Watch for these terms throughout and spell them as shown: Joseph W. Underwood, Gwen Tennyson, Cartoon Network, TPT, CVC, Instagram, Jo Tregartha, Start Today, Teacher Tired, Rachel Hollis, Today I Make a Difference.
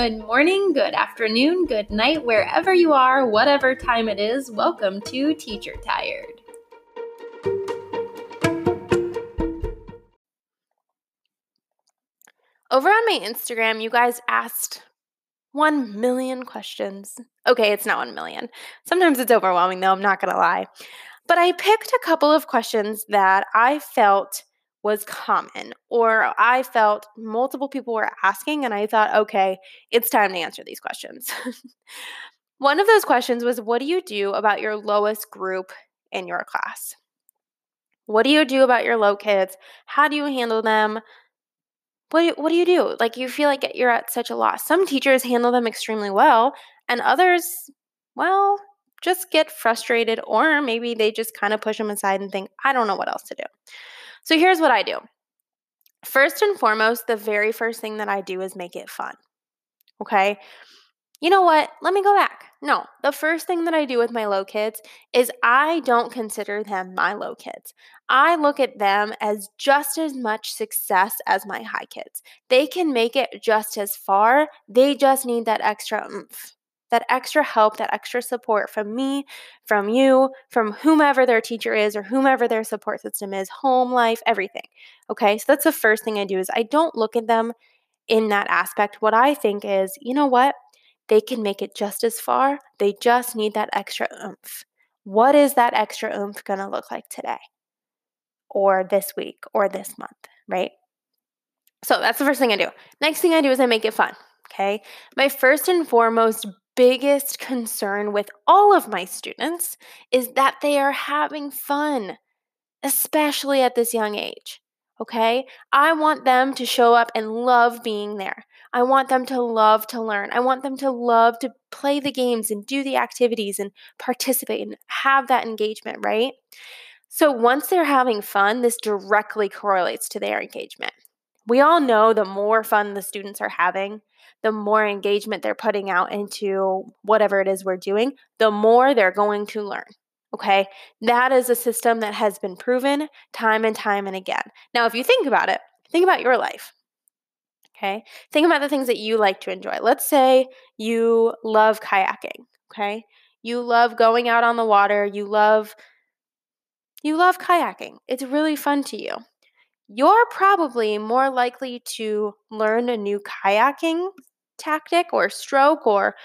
Good morning, good afternoon, good night, wherever you are, whatever time it is, welcome to Teacher Tired. Over on my Instagram, you guys asked 1,000,000 questions. Okay, it's not 1,000,000. Sometimes it's overwhelming, though, I'm not going to lie. But I picked a couple of questions that I felt was common, or I felt multiple people were asking, and I thought, okay, it's time to answer these questions. One of those questions was, what do you do about your lowest group in your class? What do you do about your low kids? How do you handle them? What do you do? Like, you feel like you're at such a loss. Some teachers handle them extremely well, and others, well, just get frustrated, or maybe they just kind of push them aside and think, I don't know what else to do. So here's what I do. First and foremost, the very first thing that I do is make it fun. Okay? You know what? Let me go back. No, the first thing that I do with my low kids is I don't consider them my low kids. I look at them as just as much success as my high kids. They can make it just as far. They just need that extra oomph, that extra help, that extra support from me, from you, from whomever their teacher is or whomever their support system is, home life, everything. Okay, so that's the first thing I do is I don't look at them in that aspect. What I think is, you know what? They can make it just as far. They just need that extra oomph. What is that extra oomph going to look like today or this week or this month, right? So that's the first thing I do. Next thing I do is I make it fun, okay? My first and foremost biggest concern with all of my students is that they are having fun, especially at this young age, okay? I want them to show up and love being there. I want them to love to learn. I want them to love to play the games and do the activities and participate and have that engagement, right? So once they're having fun, this directly correlates to their engagement. We all know the more fun the students are having, the more engagement they're putting out into whatever it is we're doing, the more they're going to learn, okay? That is a system that has been proven time and time and again. Now, if you think about it, think about your life, okay? Think about the things that you like to enjoy. Let's say you love kayaking, okay? You love going out on the water. You love kayaking. It's really fun to you. You're probably more likely to learn a new kayaking tactic or stroke or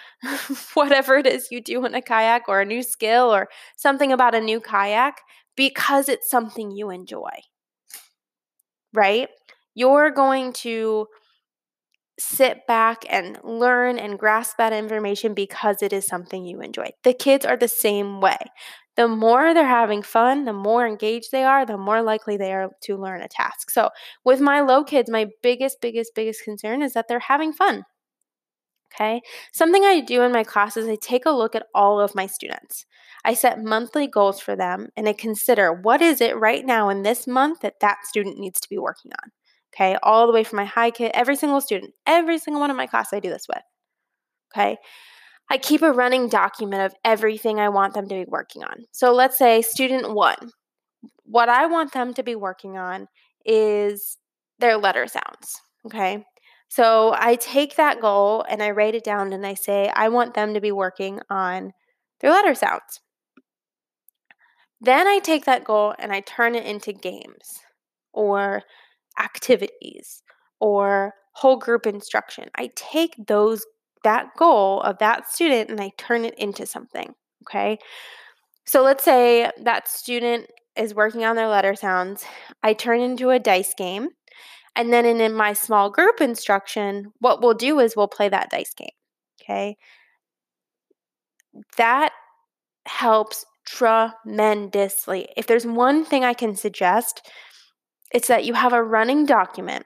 whatever it is you do in a kayak or a new skill or something about a new kayak because it's something you enjoy, right? You're going to sit back and learn and grasp that information because it is something you enjoy. The kids are the same way. The more they're having fun, the more engaged they are, the more likely they are to learn a task. So with my low kids, my biggest concern is that they're having fun, okay? Something I do in my class is I take a look at all of my students. I set monthly goals for them, and I consider what is it right now in this month that that student needs to be working on, okay? All the way from my high kid, every single student, every single one of my class I do this with, okay? I keep a running document of everything I want them to be working on. So let's say student one, what I want them to be working on is their letter sounds, okay? So I take that goal and I write it down and I say, I want them to be working on their letter sounds. Then I take that goal and I turn it into games or activities or whole group instruction. I take that goal of that student and I turn it into something, okay? So let's say that student is working on their letter sounds. I turn into a dice game. And then in my small group instruction, what we'll do is we'll play that dice game, okay? That helps tremendously. If there's one thing I can suggest, it's that you have a running document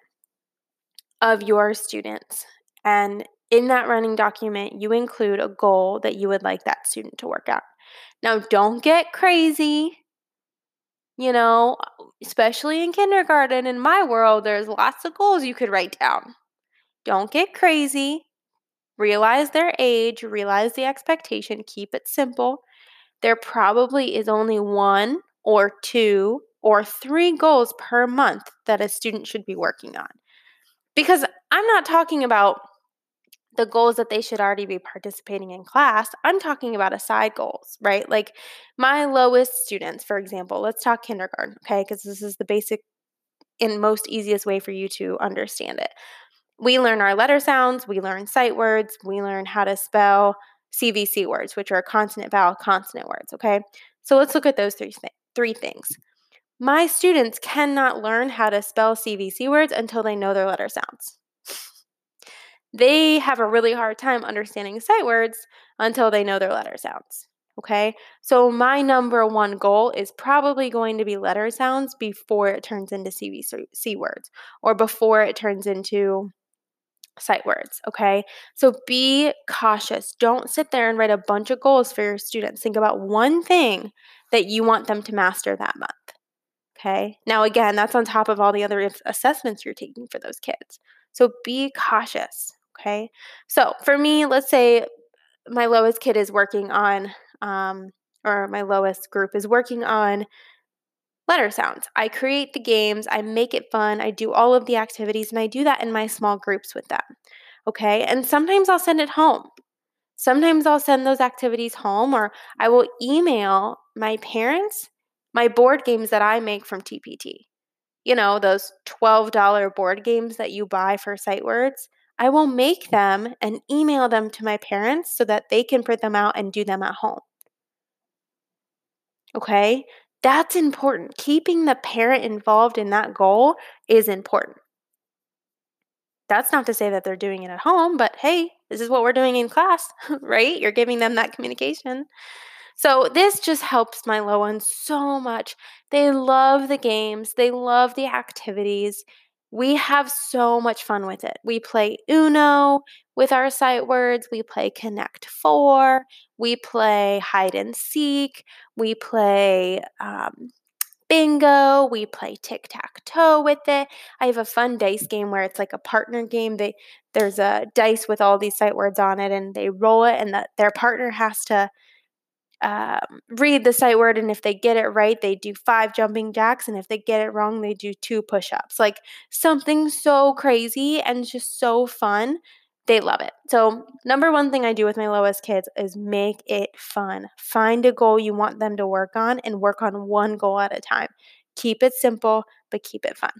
of your students, and in that running document, you include a goal that you would like that student to work out. Now, don't get crazy, you know, especially in kindergarten. In my world, there's lots of goals you could write down. Don't get crazy. Realize their age. Realize the expectation. Keep it simple. There probably is only one or two or three goals per month that a student should be working on. Because I'm not talking about the goals that they should already be participating in class, I'm talking about aside goals, right? Like my lowest students, for example, let's talk kindergarten, okay? Because this is the basic and most easiest way for you to understand it. We learn our letter sounds, we learn sight words, we learn how to spell CVC words, which are consonant, vowel, consonant words, okay? So let's look at those three things. My students cannot learn how to spell CVC words until they know their letter sounds. They have a really hard time understanding sight words until they know their letter sounds, okay? So my number one goal is probably going to be letter sounds before it turns into CVC words or before it turns into sight words, okay? So be cautious. Don't sit there and write a bunch of goals for your students. Think about one thing that you want them to master that month. Okay. Now, again, that's on top of all the other assessments you're taking for those kids. So be cautious. Okay. So for me, let's say my lowest kid is working on, or my lowest group is working on letter sounds. I create the games. I make it fun. I do all of the activities, and I do that in my small groups with them. Okay. And sometimes I'll send it home. Sometimes I'll send those activities home, or I will email my parents my board games that I make from TPT, you know, those $12 board games that you buy for sight words. I will make them and email them to my parents so that they can print them out and do them at home. Okay, that's important. Keeping the parent involved in that goal is important. That's not to say that they're doing it at home, but hey, this is what we're doing in class, right? You're giving them that communication. So this just helps my low ones so much. They love the games. They love the activities. We have so much fun with it. We play Uno with our sight words. We play Connect Four. We play Hide and Seek. We play Bingo. We play Tic-Tac-Toe with it. I have a fun dice game where it's like a partner game. There's a dice with all these sight words on it, and they roll it, and their partner has to read the sight word, and if they get it right, they do 5 jumping jacks, and if they get it wrong, they do 2 push-ups. Like something so crazy and just so fun. They love it. So number one thing I do with my lowest kids is make it fun. Find a goal you want them to work on and work on one goal at a time. Keep it simple, but keep it fun.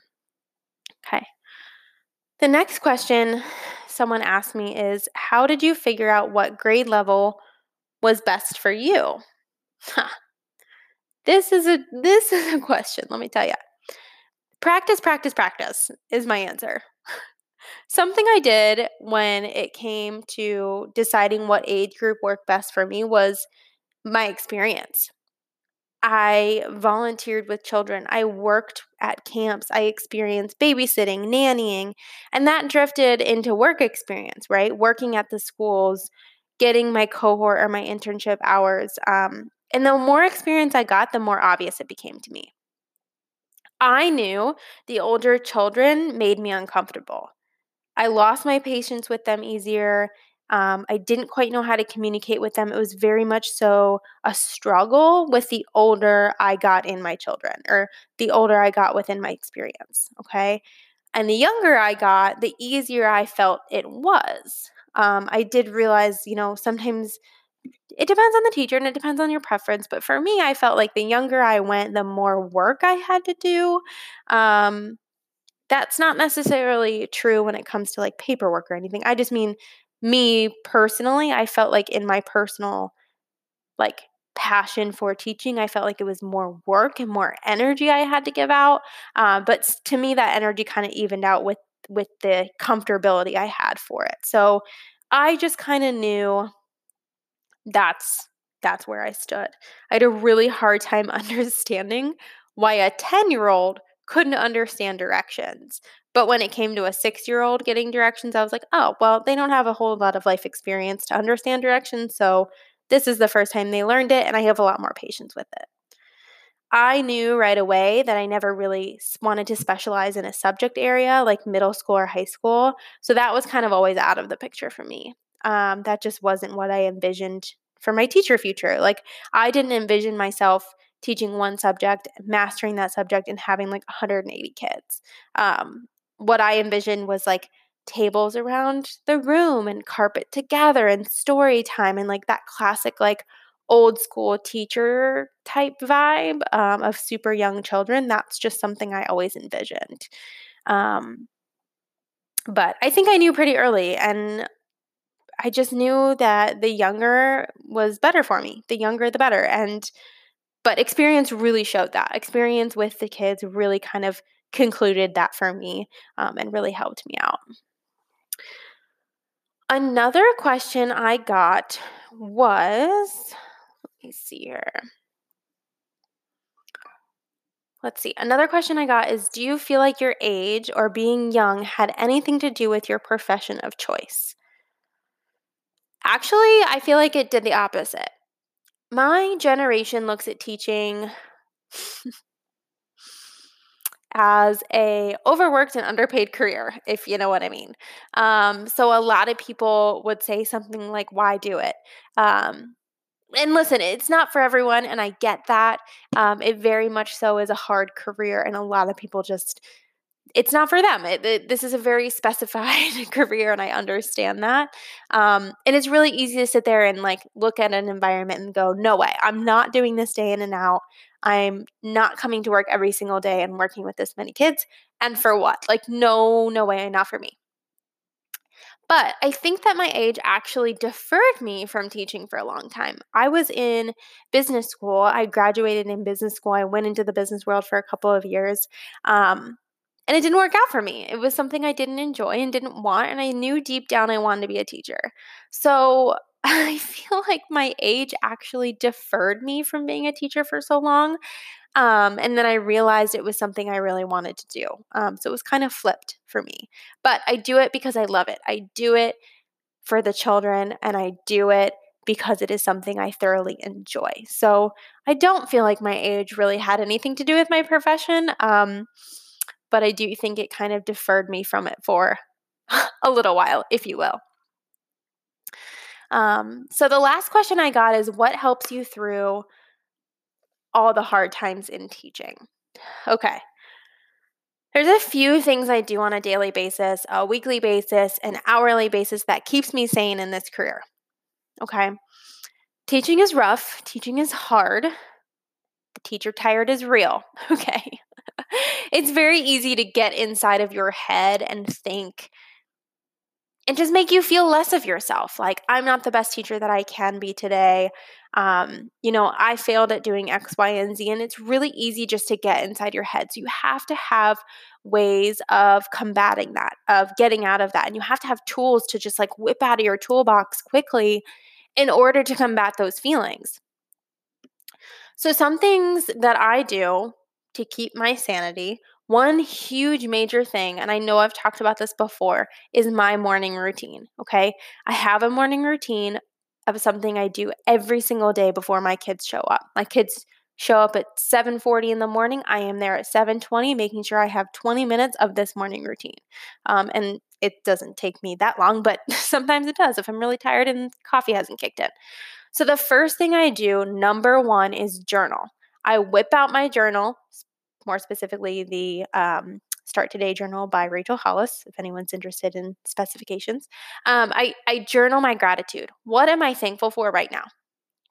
Okay. The next question someone asked me is, how did you figure out what grade level was best for you? Huh. This is a question, let me tell you. Practice, practice, practice is my answer. Something I did when it came to deciding what age group worked best for me was my experience. I volunteered with children. I worked at camps. I experienced babysitting, nannying, and that drifted into work experience, right? Working at the schools, getting my cohort or my internship hours. And the more experience I got, the more obvious it became to me. I knew the older children made me uncomfortable. I lost my patience with them easier. I didn't quite know how to communicate with them. It was very much so a struggle with the older I got in my children, or the older I got within my experience, okay? And the younger I got, the easier I felt it was. I did realize, you know, sometimes it depends on the teacher and it depends on your preference. But for me, I felt like the younger I went, the more work I had to do. That's not necessarily true when it comes to like paperwork or anything. I just mean me personally, I felt like in my personal like passion for teaching, I felt like it was more work and more energy I had to give out. But to me, that energy kind of evened out with the comfortability I had for it. So I just kind of knew that's where I stood. I had a really hard time understanding why a 10-year-old couldn't understand directions. But when it came to a 6-year-old getting directions, I was like, oh, well, they don't have a whole lot of life experience to understand directions. So this is the first time they learned it, and I have a lot more patience with it. I knew right away that I never really wanted to specialize in a subject area like middle school or high school. So that was kind of always out of the picture for me. That just wasn't what I envisioned for my teacher future. Like I didn't envision myself teaching one subject, mastering that subject, and having like 180 kids. What I envisioned was like tables around the room and carpet together and story time and like that classic like old school teacher type vibe of super young children. That's just something I always envisioned. But I think I knew pretty early, and I just knew that the younger was better for me. The younger, the better. But experience really showed that. Experience with the kids really kind of concluded that for me, and really helped me out. Another question I got was, another question I got is, do you feel like your age or being young had anything to do with your profession of choice? Actually, I feel like it did the opposite. My generation looks at teaching as a overworked and underpaid career, if you know what I mean. So a lot of people would say something like, why do it? And listen, it's not for everyone, and I get that. It very much so is a hard career, and a lot of people just, it's not for them. This is a very specified career, and I understand that. And it's really easy to sit there and like look at an environment and go, no way, I'm not doing this day in and out. I'm not coming to work every single day and working with this many kids. And for what? Like, no way, not for me. But I think that my age actually deferred me from teaching for a long time. I was in business school. I graduated in business school. I went into the business world for a couple of years. And it didn't work out for me. It was something I didn't enjoy and didn't want. And I knew deep down I wanted to be a teacher. So I feel like my age actually deferred me from being a teacher for so long. And then I realized it was something I really wanted to do. So it was kind of flipped for me. But I do it because I love it. I do it for the children, and I do it because it is something I thoroughly enjoy. So I don't feel like my age really had anything to do with my profession. But I do think it kind of deferred me from it for a little while, if you will. So the last question I got is, what helps you through all the hard times in teaching? Okay. There's a few things I do on a daily basis, a weekly basis, an hourly basis that keeps me sane in this career. Okay. Teaching is rough. Teaching is hard. The teacher tired is real. Okay. It's very easy to get inside of your head and think, and just make you feel less of yourself. Like, I'm not the best teacher that I can be today. I failed at doing X, Y, and Z. And it's really easy just to get inside your head. So you have to have ways of combating that, of getting out of that. And you have to have tools to just like whip out of your toolbox quickly in order to combat those feelings. So some things that I do to keep my sanity, one huge major thing, and I know I've talked about this before, is my morning routine, okay? I have a morning routine of something I do every single day before my kids show up. My kids show up at 7:40 in the morning. I am there at 7:20, making sure I have 20 minutes of this morning routine. And it doesn't take me that long, but sometimes it does if I'm really tired and coffee hasn't kicked in. So the first thing I do, number one, is journal. I whip out my journal, more specifically the Start Today journal by Rachel Hollis, if anyone's interested in specifications. I journal my gratitude. What am I thankful for right now?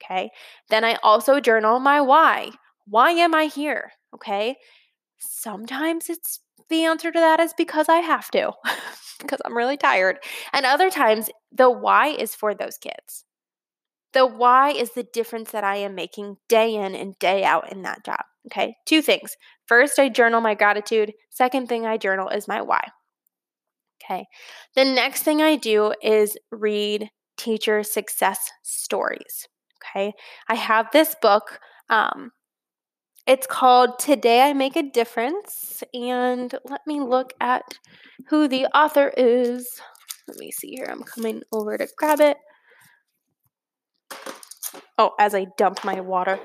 Okay. Then I also journal my why. Why am I here? Okay. Sometimes it's the answer to that is because I have to, because I'm really tired. And other times the why is for those kids. The why is the difference that I am making day in and day out in that job. Okay, two things. First, I journal my gratitude. Second thing I journal is my why. Okay, the next thing I do is read teacher success stories. Okay, I have this book. It's called Today I Make a Difference. And let me look at who the author is. Let me see here. I'm coming over to grab it. Oh, as I dump my water.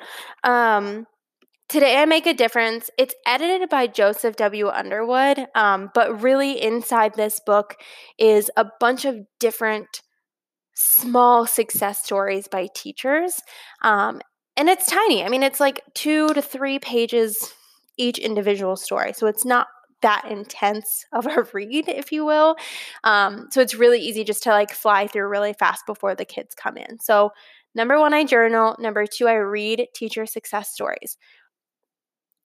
Today I Make a Difference. It's edited by Joseph W. Underwood, but really inside this book is a bunch of different small success stories by teachers. And it's tiny. I mean, it's like 2 to 3 pages each individual story. So it's not that intense of a read, if you will. So it's really easy just to fly through really fast before the kids come in. So number one, I journal. Number two, I read teacher success stories.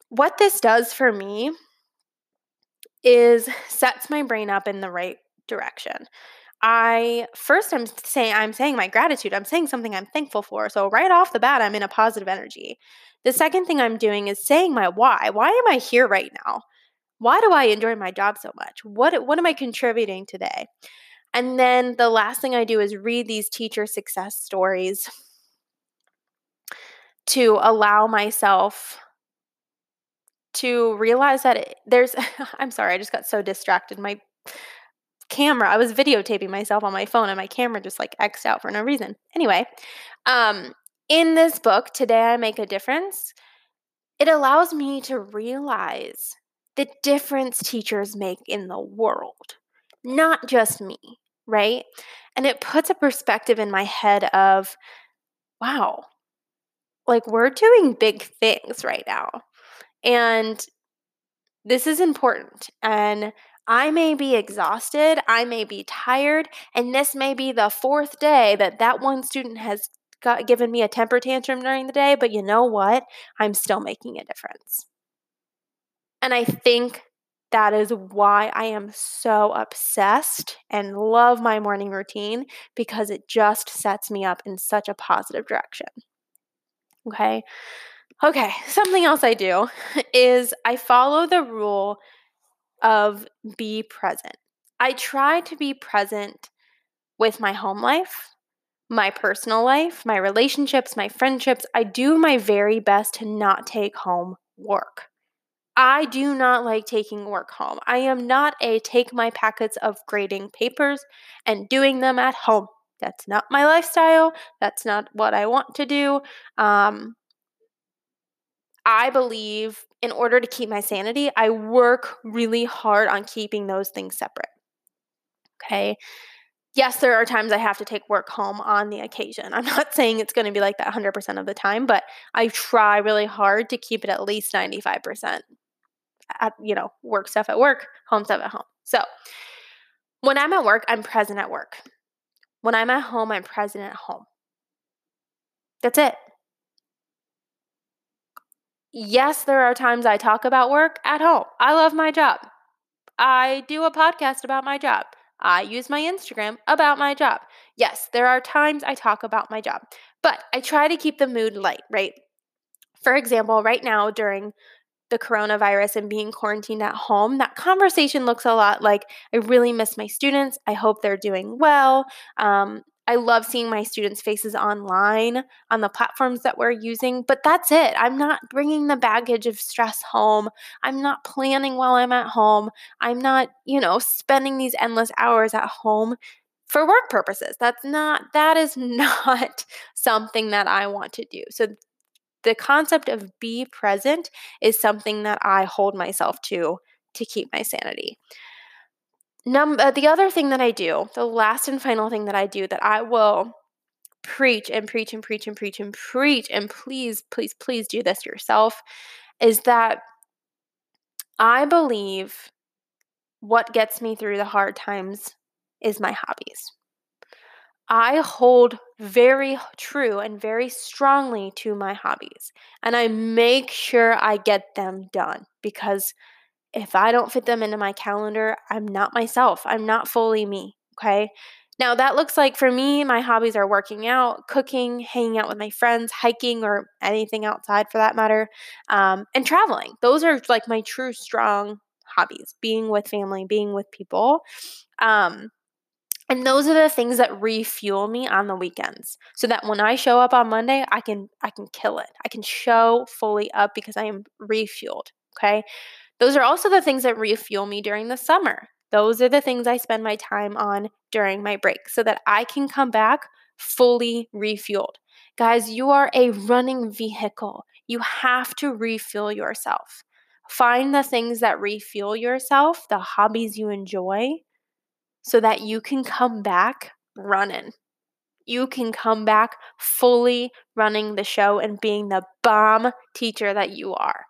What this does for me is sets my brain up in the right direction. I'm saying my gratitude. I'm saying something I'm thankful for. So right off the bat, I'm in a positive energy. The second thing I'm doing is saying my why. Why am I here right now? Why do I enjoy my job so much? What am I contributing today? And then the last thing I do is read these teacher success stories to allow myself to realize that I'm sorry, I just got so distracted. My camera, I was videotaping myself on my phone and my camera just X'd out for no reason. Anyway, in this book, Today I Make a Difference, it allows me to realize the difference teachers make in the world, not just me, right? And it puts a perspective in my head of, wow, we're doing big things right now. And this is important. And I may be exhausted, I may be tired, and this may be the fourth day that one student has given me a temper tantrum during the day, but you know what? I'm still making a difference. And I think that is why I am so obsessed and love my morning routine, because it just sets me up in such a positive direction. Okay, something else I do is I follow the rule of be present. I try to be present with my home life, my personal life, my relationships, my friendships. I do my very best to not take home work. I do not like taking work home. I am not a take my packets of grading papers and doing them at home. That's not my lifestyle. That's not what I want to do. I believe in order to keep my sanity, I work really hard on keeping those things separate. Okay. Yes, there are times I have to take work home on the occasion. I'm not saying it's going to be like that 100% of the time, but I try really hard to keep it at least 95%. Work stuff at work, home stuff at home. So when I'm at work, I'm present at work. When I'm at home, I'm present at home. That's it. Yes, there are times I talk about work at home. I love my job. I do a podcast about my job. I use my Instagram about my job. Yes, there are times I talk about my job, but I try to keep the mood light, right? For example, right now during the coronavirus and being quarantined at home, that conversation looks a lot like, I really miss my students. I hope they're doing well. I love seeing my students' faces online on the platforms that we're using, but that's it. I'm not bringing the baggage of stress home. I'm not planning while I'm at home. I'm not, spending these endless hours at home for work purposes. That is not something that I want to do. So the concept of be present is something that I hold myself to keep my sanity. The other thing that I do, the last and final thing that I do that I will preach and preach and preach and preach and preach, and please, please, please do this yourself, is that I believe what gets me through the hard times is my hobbies. I hold very true and very strongly to my hobbies, and I make sure I get them done, because if I don't fit them into my calendar, I'm not myself. I'm not fully me, okay? Now, that looks like, for me, my hobbies are working out, cooking, hanging out with my friends, hiking, or anything outside for that matter, and traveling. Those are my true strong hobbies, being with family, being with people. And those are the things that refuel me on the weekends, so that when I show up on Monday, I can kill it. I can show fully up because I am refueled, okay? Those are also the things that refuel me during the summer. Those are the things I spend my time on during my break, so that I can come back fully refueled. Guys, you are a running vehicle. You have to refuel yourself. Find the things that refuel yourself, the hobbies you enjoy, so that you can come back running. You can come back fully running the show and being the bomb teacher that you are.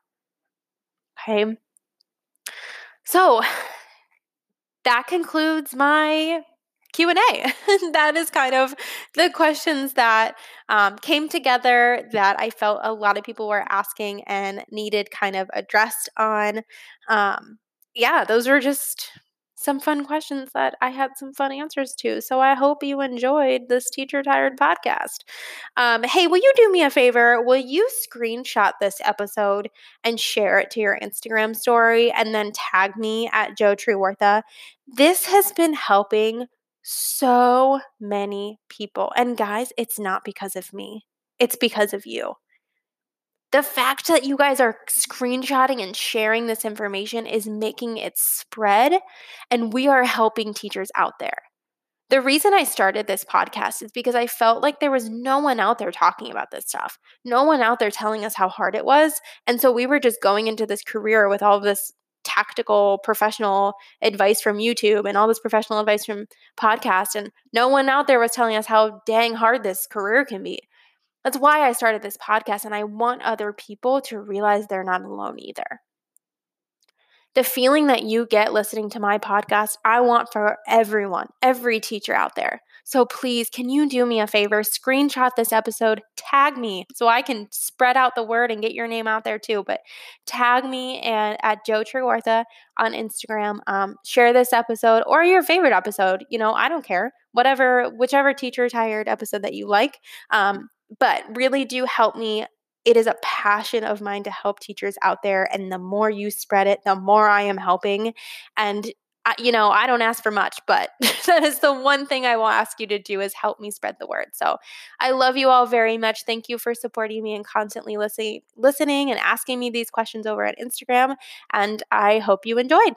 Okay? So that concludes my Q&A. That is kind of the questions that came together that I felt a lot of people were asking and needed kind of addressed on. Those were just some fun questions that I had some fun answers to. So I hope you enjoyed this Teacher Tired podcast. Hey, will you do me a favor? Will you screenshot this episode and share it to your Instagram story and then tag me at Jo Tregartha? This has been helping so many people. And guys, it's not because of me. It's because of you. The fact that you guys are screenshotting and sharing this information is making it spread, and we are helping teachers out there. The reason I started this podcast is because I felt like there was no one out there talking about this stuff, no one out there telling us how hard it was, and so we were just going into this career with all of this tactical professional advice from YouTube and all this professional advice from podcasts, and no one out there was telling us how dang hard this career can be. That's why I started this podcast, and I want other people to realize they're not alone either. The feeling that you get listening to my podcast, I want for everyone, every teacher out there. So please, can you do me a favor? Screenshot this episode, tag me so I can spread out the word and get your name out there too. But tag me at Jo Tregartha on Instagram. Share this episode or your favorite episode. You know, I don't care. Whichever Teacher Tired episode that you like. But really do help me. It is a passion of mine to help teachers out there. And the more you spread it, the more I am helping. And, I don't ask for much, but that is the one thing I will ask you to do is help me spread the word. So I love you all very much. Thank you for supporting me and constantly listening and asking me these questions over at Instagram. And I hope you enjoyed.